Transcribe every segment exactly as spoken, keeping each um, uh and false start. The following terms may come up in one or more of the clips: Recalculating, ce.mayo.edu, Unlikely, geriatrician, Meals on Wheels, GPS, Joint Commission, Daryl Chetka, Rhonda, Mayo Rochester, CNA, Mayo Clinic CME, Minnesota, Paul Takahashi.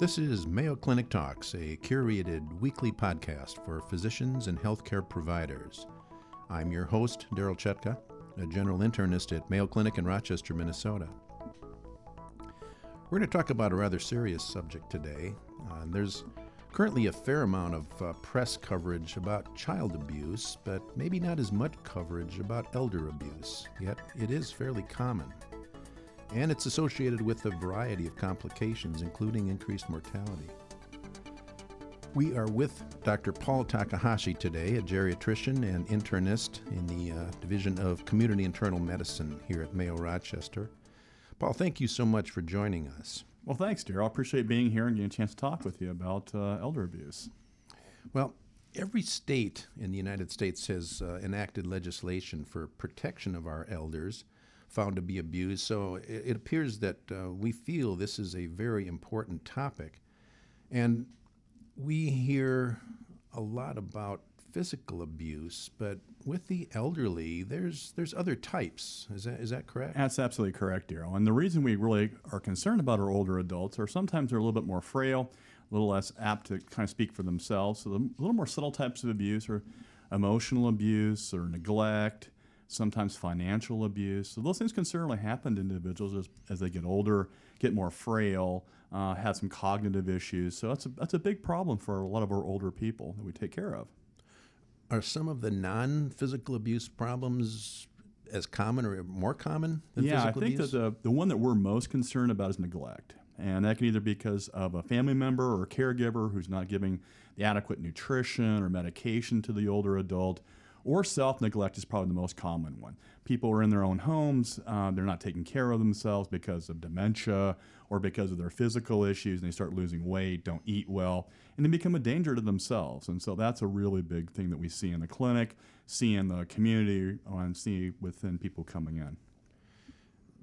This is Mayo Clinic Talks, a curated weekly podcast for physicians and healthcare providers. I'm your host, Daryl Chetka, a general internist at Mayo Clinic in Rochester, Minnesota. We're going to talk about a rather serious subject today. Uh, there's currently a fair amount of uh, press coverage about child abuse, but maybe not as much coverage about elder abuse, yet it is fairly common. And it's associated with a variety of complications, including increased mortality. We are with Doctor Paul Takahashi today, a geriatrician and internist in the uh, Division of Community Internal Medicine here at Mayo Rochester. Paul, thank you so much for joining us. Well, thanks, dear. I appreciate being here and getting a chance to talk with you about uh, elder abuse. Well, every state in the United States has uh, enacted legislation for protection of our elders found to be abused, so it, it appears that uh, we feel this is a very important topic. And we hear a lot about physical abuse, but with the elderly, there's there's other types. Is that is that correct? That's absolutely correct, Daryl. And the reason we really are concerned about our older adults are sometimes they're a little bit more frail, a little less apt to kind of speak for themselves. So the little more subtle types of abuse are emotional abuse or neglect, sometimes financial abuse. So those things can certainly happen to individuals as, as they get older, get more frail, uh, have some cognitive issues. So that's a, that's a big problem for a lot of our older people that we take care of. Are some of the non-physical abuse problems as common or more common than yeah, physical abuse? Yeah, I think that the, the one that we're most concerned about is neglect. And that can either be because of a family member or a caregiver who's not giving the adequate nutrition or medication to the older adult, or self-neglect is probably the most common one. People are in their own homes, uh, they're not taking care of themselves because of dementia or because of their physical issues, and they start losing weight, don't eat well, and they become a danger to themselves. And so that's a really big thing that we see in the clinic, see in the community, and see within people coming in.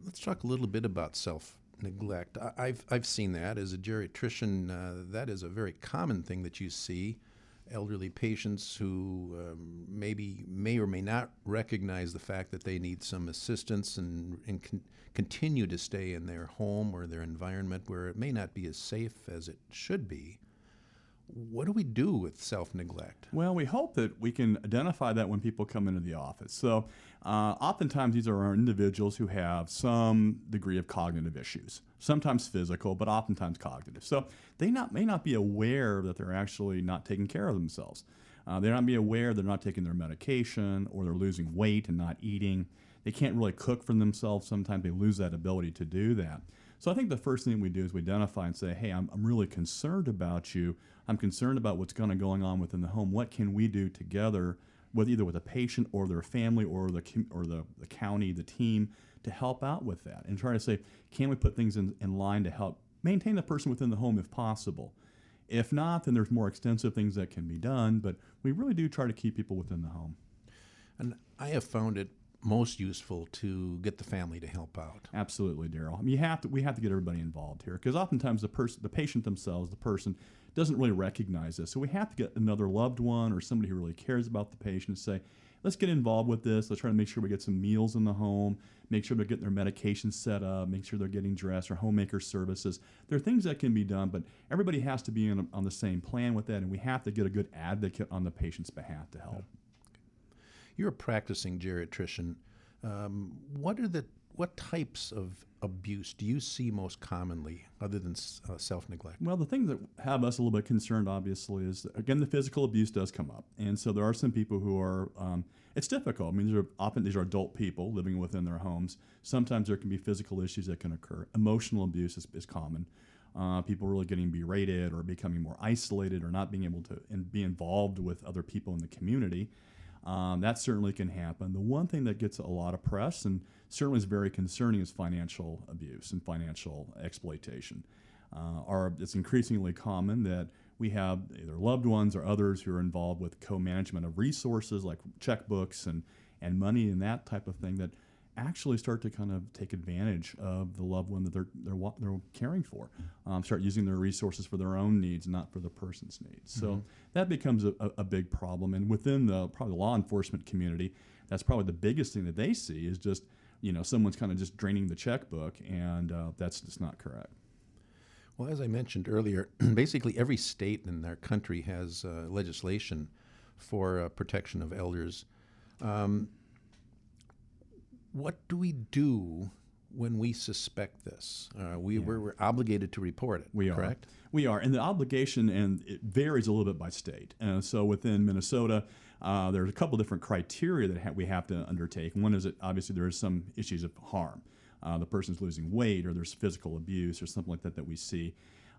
Let's talk a little bit about self-neglect. I've, I've seen that as a geriatrician. Uh, that is a very common thing that you see. Elderly patients who um, maybe may or may not recognize the fact that they need some assistance and, and con- continue to stay in their home or their environment where it may not be as safe as it should be. What do we do with self-neglect? Well, we hope that we can identify that when people come into the office. So uh, oftentimes these are individuals who have some degree of cognitive issues, sometimes physical, but oftentimes cognitive. So they not, may not be aware that they're actually not taking care of themselves. Uh, they may not be aware they're not taking their medication, or they're losing weight and not eating. They can't really cook for themselves. Sometimes they lose that ability to do that. So I think the first thing we do is we identify and say, hey, I'm, I'm really concerned about you. I'm concerned about what's kind of going on within the home. What can we do together, with either with a patient or their family or the or the, the county, the team, to help out with that? And try to say, can we put things in, in line to help maintain the person within the home if possible? If not, then there's more extensive things that can be done, but we really do try to keep people within the home. And I have found it most useful to get the family to help out. Absolutely, Daryl. I mean, you have to, we have to get everybody involved here, because oftentimes the person, the patient themselves, the person doesn't really recognize this. So we have to get another loved one or somebody who really cares about the patient to say, let's get involved with this. Let's try to make sure we get some meals in the home, make sure they're getting their medication set up, make sure they're getting dressed, or homemaker services. There are things that can be done, but everybody has to be in, on the same plan with that, and we have to get a good advocate on the patient's behalf to help. Yeah. You're a practicing geriatrician. Um, what are the what types of abuse do you see most commonly, other than uh, self-neglect? Well, the things that have us a little bit concerned, obviously, is, again, the physical abuse does come up. And so there are some people who are, um, it's difficult. I mean, these are often these are adult people living within their homes. Sometimes there can be physical issues that can occur. Emotional abuse is, is common. Uh, people really getting berated or becoming more isolated or not being able to and be involved with other people in the community. Um, that certainly can happen. The one thing that gets a lot of press and certainly is very concerning is financial abuse and financial exploitation. Uh, our, it's increasingly common that we have either loved ones or others who are involved with co-management of resources like checkbooks and, and money and that type of thing that actually start to kind of take advantage of the loved one that they're, they're, they're caring for, um, start using their resources for their own needs, not for the person's needs. So mm-hmm. that becomes a, a big problem. And within the probably law enforcement community, that's probably the biggest thing that they see is just, you know, someone's kind of just draining the checkbook, and uh, that's just not correct. Well, as I mentioned earlier, basically every state in our country has uh, legislation for uh, protection of elders. Um, what do we do when we suspect this? Uh, we, yeah. we're, we're obligated to report it, we correct? Are. We are. And the obligation, and it varies a little bit by state. Uh, so within Minnesota, uh, there's a couple different criteria that ha we have to undertake. One is that obviously there is some issues of harm. Uh, the person's losing weight, or there's physical abuse or something like that that we see.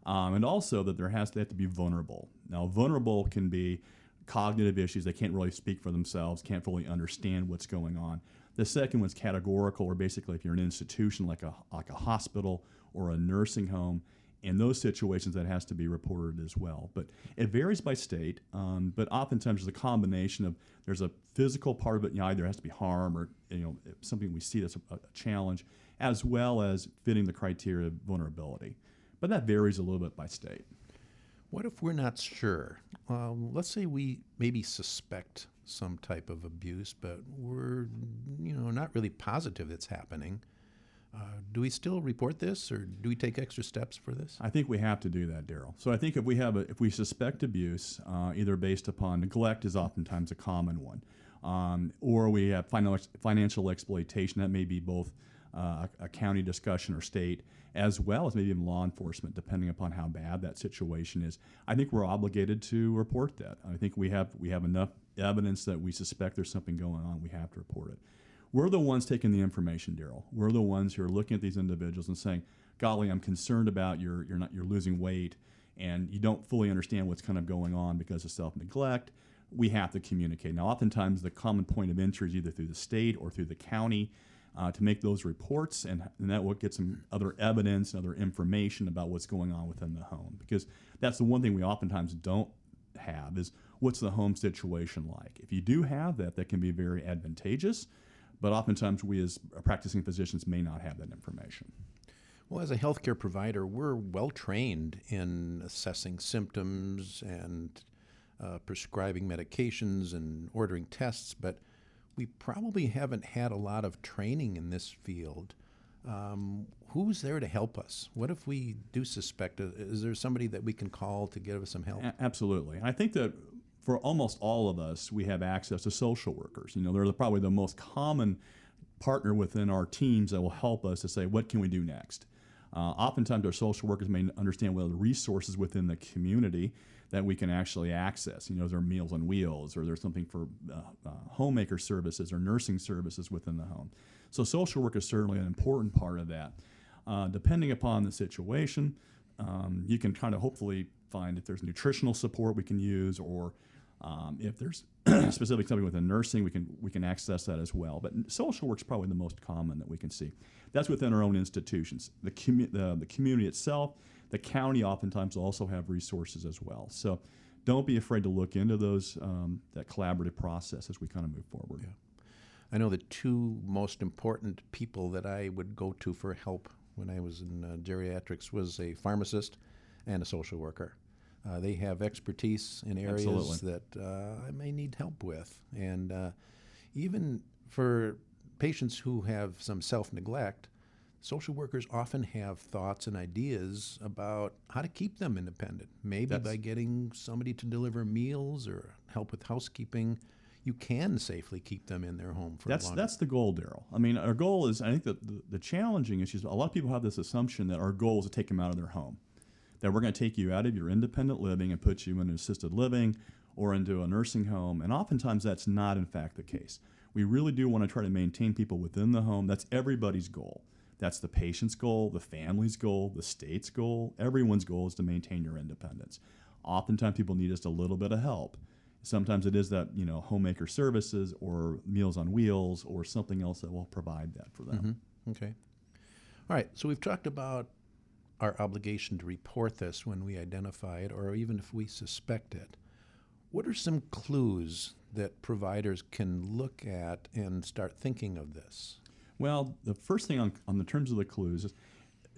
Um, and also that there has to, they have to be vulnerable. Now, vulnerable can be cognitive issues. They can't really speak for themselves, can't fully understand what's going on. The second one's categorical, or basically if you're an institution like a, like a hospital or a nursing home. In those situations, that has to be reported as well. But it varies by state, um, but oftentimes there's a combination of, there's a physical part of it, you know, either has to be harm or you know something we see that's a, a challenge, as well as fitting the criteria of vulnerability. But that varies a little bit by state. What if we're not sure? Um, let's say we maybe suspect some type of abuse, but we're you know not really positive it's happening. Uh, do we still report this, or do we take extra steps for this? I think we have to do that, Daryl. So I think if we have a, if we suspect abuse, uh, either based upon neglect is oftentimes a common one, um, or we have financial exploitation. That may be both uh, a, a county discussion or state, as well as maybe even law enforcement, depending upon how bad that situation is. I think we're obligated to report that. I think we have we have enough evidence that we suspect there's something going on. We have to report it. We're the ones taking the information, Daryl. We're the ones who are looking at these individuals and saying, golly, I'm concerned about your, you're not, you're losing weight and you don't fully understand what's kind of going on because of self-neglect. We have to communicate. Now, oftentimes the common point of entry is either through the state or through the county uh, to make those reports, and, and that will get some other evidence and other information about what's going on within the home, because that's the one thing we oftentimes don't have is what's the home situation like. If you do have that, that can be very advantageous. But oftentimes we as practicing physicians may not have that information. Well, as a healthcare provider, we're well trained in assessing symptoms and uh, prescribing medications and ordering tests, but we probably haven't had a lot of training in this field. Um, who's there to help us? What if we do suspect? A, is there somebody that we can call to give us some help? A- absolutely. I think that for almost all of us, we have access to social workers. You know, they're probably the most common partner within our teams that will help us to say, what can we do next? Uh, oftentimes, our social workers may understand what are the resources within the community that we can actually access. You know, there are Meals on Wheels, or there's something for uh, uh, homemaker services or nursing services within the home. So social work is certainly an important part of that. Uh, depending upon the situation, um, you can kind of hopefully find if there's nutritional support we can use, or Um, if there's specific something within nursing, we can we can access that as well. But social work's probably the most common that we can see. That's within our own institutions. The, commu the, the community itself, the county oftentimes also have resources as well. So don't be afraid to look into those um, that collaborative process as we kind of move forward. Yeah. I know the two most important people that I would go to for help when I was in uh, geriatrics was a pharmacist and a social worker. Uh, they have expertise in areas Absolutely. that uh, I may need help with. And uh, even for patients who have some self-neglect, social workers often have thoughts and ideas about how to keep them independent. Maybe That's by getting somebody to deliver meals or help with housekeeping, you can safely keep them in their home for that's, a long time. That's the goal, Daryl. I mean, our goal is, I think that the, the challenging issues, a lot of people have this assumption that our goal is to take them out of their home, that we're going to take you out of your independent living and put you into assisted living or into a nursing home. And oftentimes that's not, in fact, the case. We really do want to try to maintain people within the home. That's everybody's goal. That's the patient's goal, the family's goal, the state's goal. Everyone's goal is to maintain your independence. Oftentimes people need just a little bit of help. Sometimes it is that, you know, homemaker services or Meals on Wheels or something else that will provide that for them. Mm-hmm. Okay. All right. So we've talked about our obligation to report this when we identify it, or even if we suspect it. What are some clues that providers can look at and start thinking of this? Well, the first thing on, on the terms of the clues is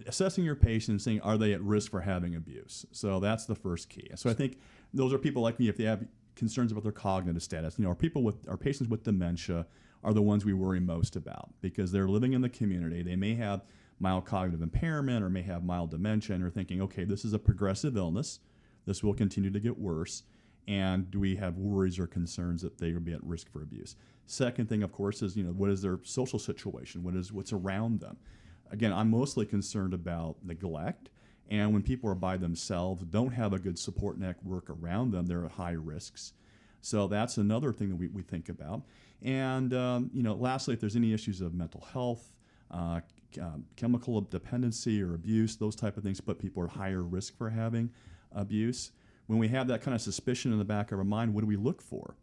assessing your patient and saying, are they at risk for having abuse? So that's the first key. So I think those are people like me, if they have concerns about their cognitive status, you know, our people with, our patients with dementia are the ones we worry most about because they're living in the community. They may have mild cognitive impairment or may have mild dementia, and are thinking, okay, this is a progressive illness. This will continue to get worse. And do we have worries or concerns that they would be at risk for abuse? Second thing, of course, is, you know, what is their social situation? What is what's around them? Again, I'm mostly concerned about neglect. And when people are by themselves, don't have a good support network around them, they're at high risks. So that's another thing that we, we think about. And, um, you know, lastly, if there's any issues of mental health, uh, um, chemical dependency or abuse, those type of things, but people are at higher risk for having abuse. When we have that kind of suspicion in the back of our mind, what do we look for?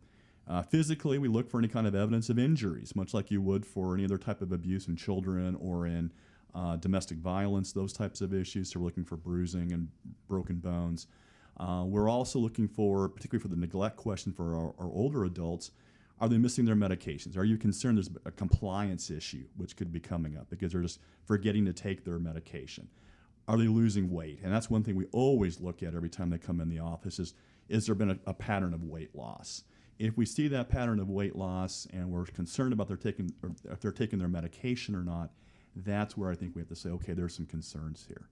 Uh, physically, we look for any kind of evidence of injuries, much like you would for any other type of abuse in children or in uh, domestic violence, those types of issues. So we're looking for bruising and broken bones. Uh, we're also looking for, particularly for the neglect question for our, our older adults, are they missing their medications? Are you concerned there's a compliance issue which could be coming up because they're just forgetting to take their medication? Are they losing weight? And that's one thing we always look at every time they come in the office is, is there been a, a pattern of weight loss? If we see that pattern of weight loss and we're concerned about they're taking, or if they're taking their medication or not, that's where I think we have to say, okay, there's some concerns here.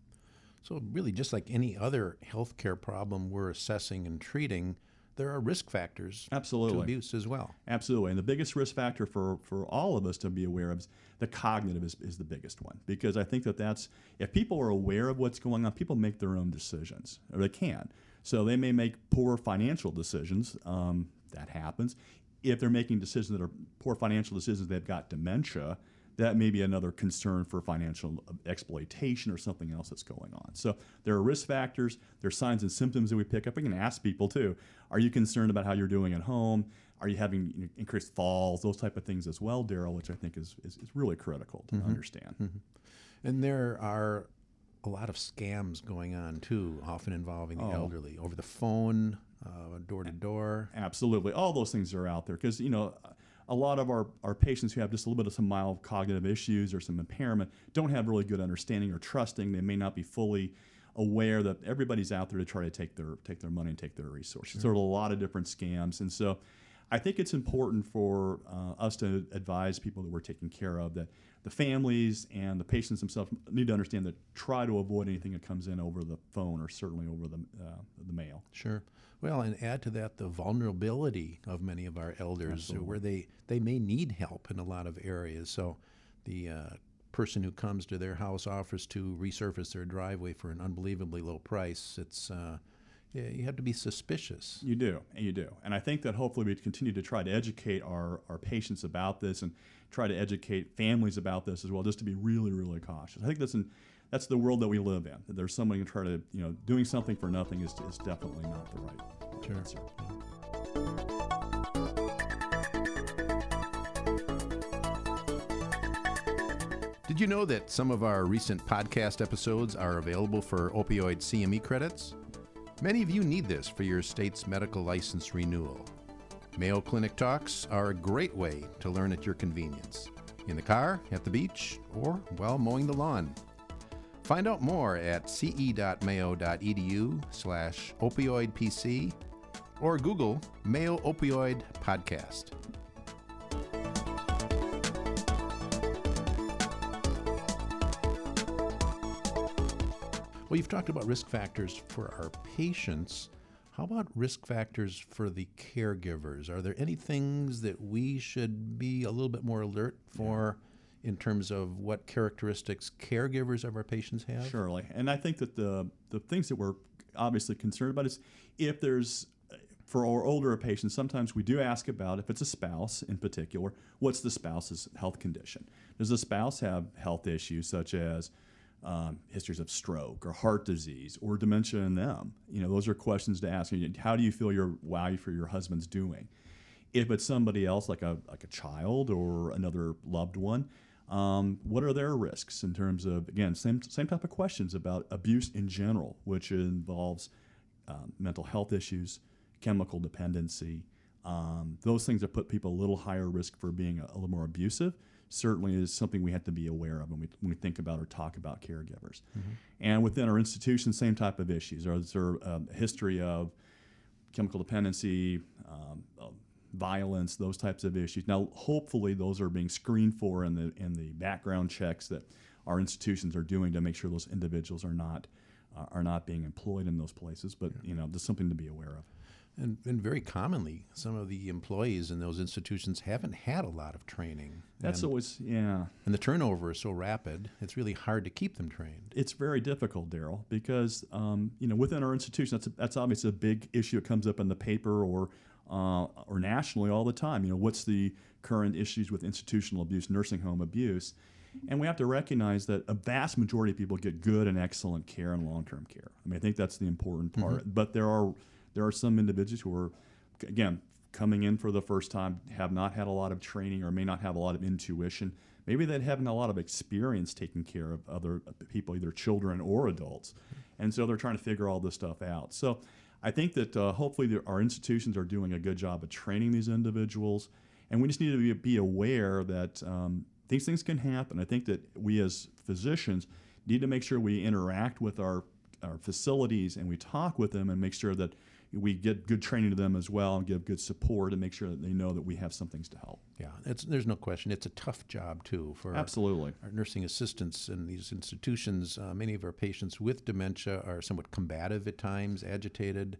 So really, just like any other healthcare problem we're assessing and treating, there are risk factors Absolutely. To abuse as well. Absolutely. And the biggest risk factor for, for all of us to be aware of is the cognitive is, is the biggest one. Because I think that that's, if people are aware of what's going on, people make their own decisions, or they can. So they may make poor financial decisions. Um, that happens. If they're making decisions that are poor financial decisions, they've got dementia, that may be another concern for financial exploitation or something else that's going on. So there are risk factors, there are signs and symptoms that we pick up. We can ask people too, are you concerned about how you're doing at home? Are you having increased falls? Those type of things as well, Daryl, which I think is, is, is really critical to mm-hmm. understand. Mm-hmm. And there are a lot of scams going on too, often involving the oh. elderly, over the phone, uh, door to door. Absolutely, all those things are out there because, you know, a lot of our, our patients who have just a little bit of some mild cognitive issues or some impairment don't have really good understanding or trusting. They may not be fully aware that everybody's out there to try to take their take their money and take their resources. Sure. So there are a lot of different scams. And so I think it's important for uh, us to advise people that we're taking care of that the families and the patients themselves need to understand that try to avoid anything that comes in over the phone or certainly over the, uh, the mail. Sure. Well, and add to that the vulnerability of many of our elders Absolutely. Where they, they may need help in a lot of areas. So the uh, person who comes to their house offers to resurface their driveway for an unbelievably low price. It's uh, you have to be suspicious. You do, and you do. And I think that hopefully we continue to try to educate our, our patients about this and try to educate families about this as well, just to be really, really cautious. I think that's an, that's the world that we live in. That there's somebody who try to, you know, doing something for nothing is, is definitely not the right sure. answer. Did you know that some of our recent podcast episodes are available for opioid C M E credits? Many of you need this for your state's medical license renewal. Mayo Clinic Talks are a great way to learn at your convenience, in the car, at the beach, or while mowing the lawn. Find out more at c e dot mayo dot e d u slash opioid p c or Google Mayo Opioid Podcast. Well, you've talked about risk factors for our patients. How about risk factors for the caregivers? Are there any things that we should be a little bit more alert for in terms of what characteristics caregivers of our patients have? Surely. And I think that the, the things that we're obviously concerned about is if there's, for our older patients, sometimes we do ask about, if it's a spouse in particular, what's the spouse's health condition? Does the spouse have health issues such as Um, histories of stroke or heart disease or dementia in them? You know, those are questions to ask. How do you feel your wow for your husband's doing? If it's somebody else, like a like a child or another loved one, um, what are their risks in terms of, again, same same type of questions about abuse in general, which involves um, mental health issues, chemical dependency. Um, those things that put people a little higher risk for being a, a little more abusive. Certainly is something we have to be aware of when we, when we think about or talk about caregivers. Mm-hmm. And within our institution, same type of issues. Is there a history of chemical dependency, um, of violence, those types of issues? Now, hopefully those are being screened for in the in the background checks that our institutions are doing to make sure those individuals are not uh, are not being employed in those places. But yeah. you know, there's something to be aware of. And, and very commonly, some of the employees in those institutions haven't had a lot of training. That's and, always, yeah. And the turnover is so rapid, it's really hard to keep them trained. It's very difficult, Daryl, because um, you know, within our institution, that's, that's obviously a big issue that comes up in the paper or, uh, or nationally all the time. You know, what's the current issues with institutional abuse, nursing home abuse? And we have to recognize that a vast majority of people get good and excellent care and long-term care. I mean, I think that's the important part. Mm-hmm. But there are... There are some individuals who are, again, coming in for the first time, have not had a lot of training or may not have a lot of intuition. Maybe they haven't a lot of experience taking care of other people, either children or adults. And so they're trying to figure all this stuff out. So I think that uh, hopefully there, our institutions are doing a good job of training these individuals. And we just need to be, be aware that um, these things can happen. I think that we as physicians need to make sure we interact with our, our facilities and we talk with them and make sure that we get good training to them as well and give good support and make sure that they know that we have some things to help. Yeah, it's, there's no question. It's a tough job, too, for Absolutely. Our, our nursing assistants in these institutions. Uh, many of our patients with dementia are somewhat combative at times, agitated,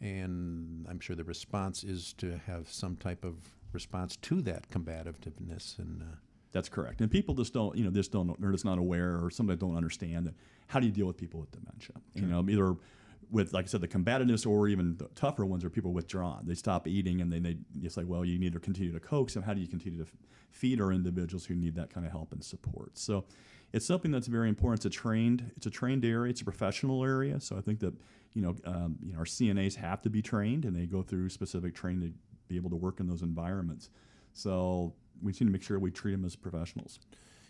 and I'm sure the response is to have some type of response to that combativeness. And, uh, That's correct. And people just don't, you know, just don't, they're just not aware or sometimes don't understand that how do you deal with people with dementia? Sure. You know, either... with, like I said, the combativeness or even the tougher ones are people withdrawn. They stop eating and then they just like, well, you need to continue to coax them. How do you continue to f feed our individuals who need that kind of help and support? So it's something that's very important. It's a trained, it's a trained area. It's a professional area. So I think that, you know, um, you know, our C N As have to be trained and they go through specific training to be able to work in those environments. So we need to make sure we treat them as professionals.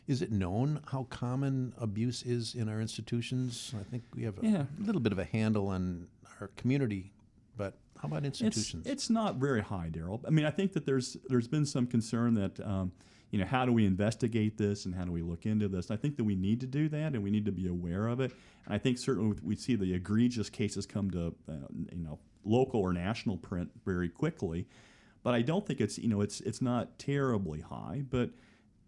Is it known how common abuse is in our institutions? I think we have a yeah. little bit of a handle on our community, but how about institutions? It's, it's not very high, Daryl. I mean, I think that there's there's been some concern that, um, you know, how do we investigate this and how do we look into this? And I think that we need to do that and we need to be aware of it. And I think certainly we see the egregious cases come to, uh, you know, local or national print very quickly. But I don't think it's, you know, it's it's not terribly high, but...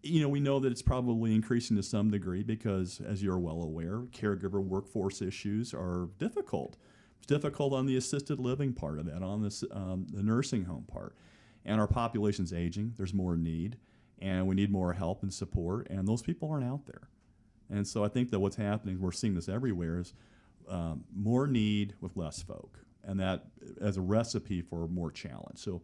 You know, we know that it's probably increasing to some degree because, as you're well aware, caregiver workforce issues are difficult. It's difficult on the assisted living part of that, on this, um, the nursing home part. And our population's aging. There's more need, and we need more help and support, and those people aren't out there. And so I think that what's happening, we're seeing this everywhere, is um, more need with less folk, and that as a recipe for more challenge. So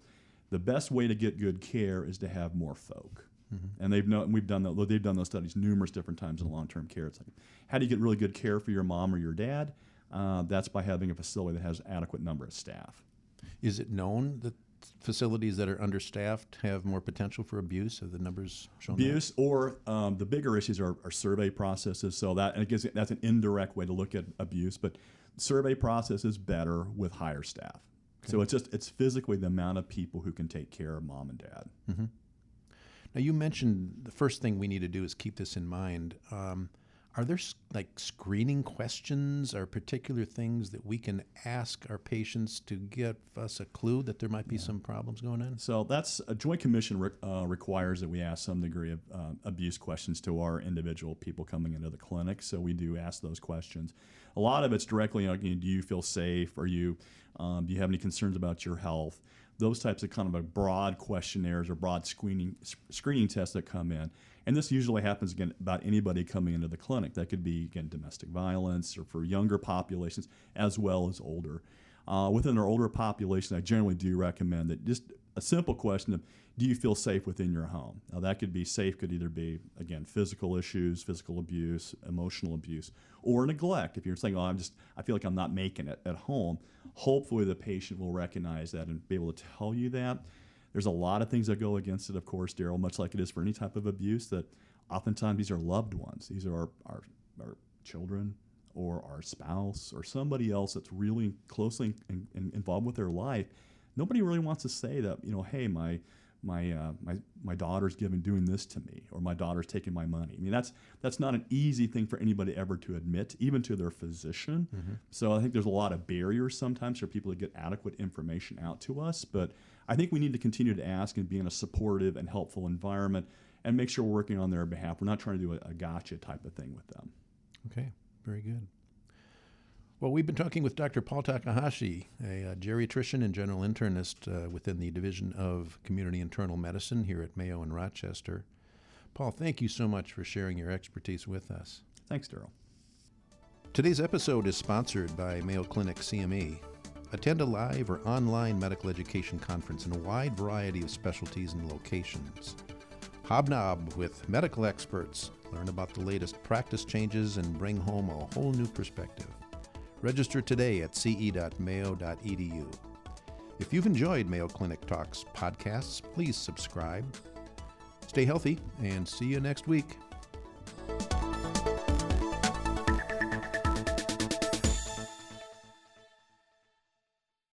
the best way to get good care is to have more folk. Mm-hmm. And they've known, we've done the, they've done those studies numerous different times in long-term care. It's like, how do you get really good care for your mom or your dad? Uh, that's by having a facility that has adequate number of staff. Is it known that facilities that are understaffed have more potential for abuse? Are the numbers shown? Abuse out? Or um, the bigger issues are, are survey processes. So that, and it gives, that's an indirect way to look at abuse, but survey process is better with higher staff. Okay. So it's just it's physically the amount of people who can take care of mom and dad. Mm-hmm. Now, you mentioned the first thing we need to do is keep this in mind. Um, are there like screening questions or particular things that we can ask our patients to give us a clue that there might be yeah. some problems going on? So that's a Joint Commission re uh, requires that we ask some degree of uh, abuse questions to our individual people coming into the clinic. So we do ask those questions. A lot of it's directly, you know, do you feel safe? Are you, um, do you have any concerns about your health? Those types of kind of a broad questionnaires or broad screening screening tests that come in. And this usually happens, again, about anybody coming into the clinic. That could be, again, domestic violence or for younger populations as well as older. Uh, within our older population, I generally do recommend that just a simple question of, do you feel safe within your home? Now, that could be safe, could either be, again, physical issues, physical abuse, emotional abuse, or neglect. If you're saying, oh, I'm just, I feel like I'm not making it at home, hopefully the patient will recognize that and be able to tell you that. There's a lot of things that go against it, of course, Daryl, much like it is for any type of abuse, that oftentimes these are loved ones. These are our, our, our children or our spouse or somebody else that's really closely in, in, involved with their life. Nobody really wants to say that, you know, hey, my my uh, my my daughter's giving doing this to me, or my daughter's taking my money. I mean, that's that's not an easy thing for anybody ever to admit, even to their physician. Mm-hmm. So I think there's a lot of barriers sometimes for people to get adequate information out to us. But I think we need to continue to ask and be in a supportive and helpful environment and make sure we're working on their behalf. We're not trying to do a, a gotcha type of thing with them. Okay, very good. Well, we've been talking with Doctor Paul Takahashi, a uh, geriatrician and general internist uh, within the Division of Community Internal Medicine here at Mayo in Rochester. Paul, thank you so much for sharing your expertise with us. Thanks, Daryl. Today's episode is sponsored by Mayo Clinic C M E. Attend a live or online medical education conference in a wide variety of specialties and locations. Hobnob with medical experts. Learn about the latest practice changes and bring home a whole new perspective. Register today at c e dot mayo dot e d u. If you've enjoyed Mayo Clinic Talks podcasts, please subscribe. Stay healthy and see you next week.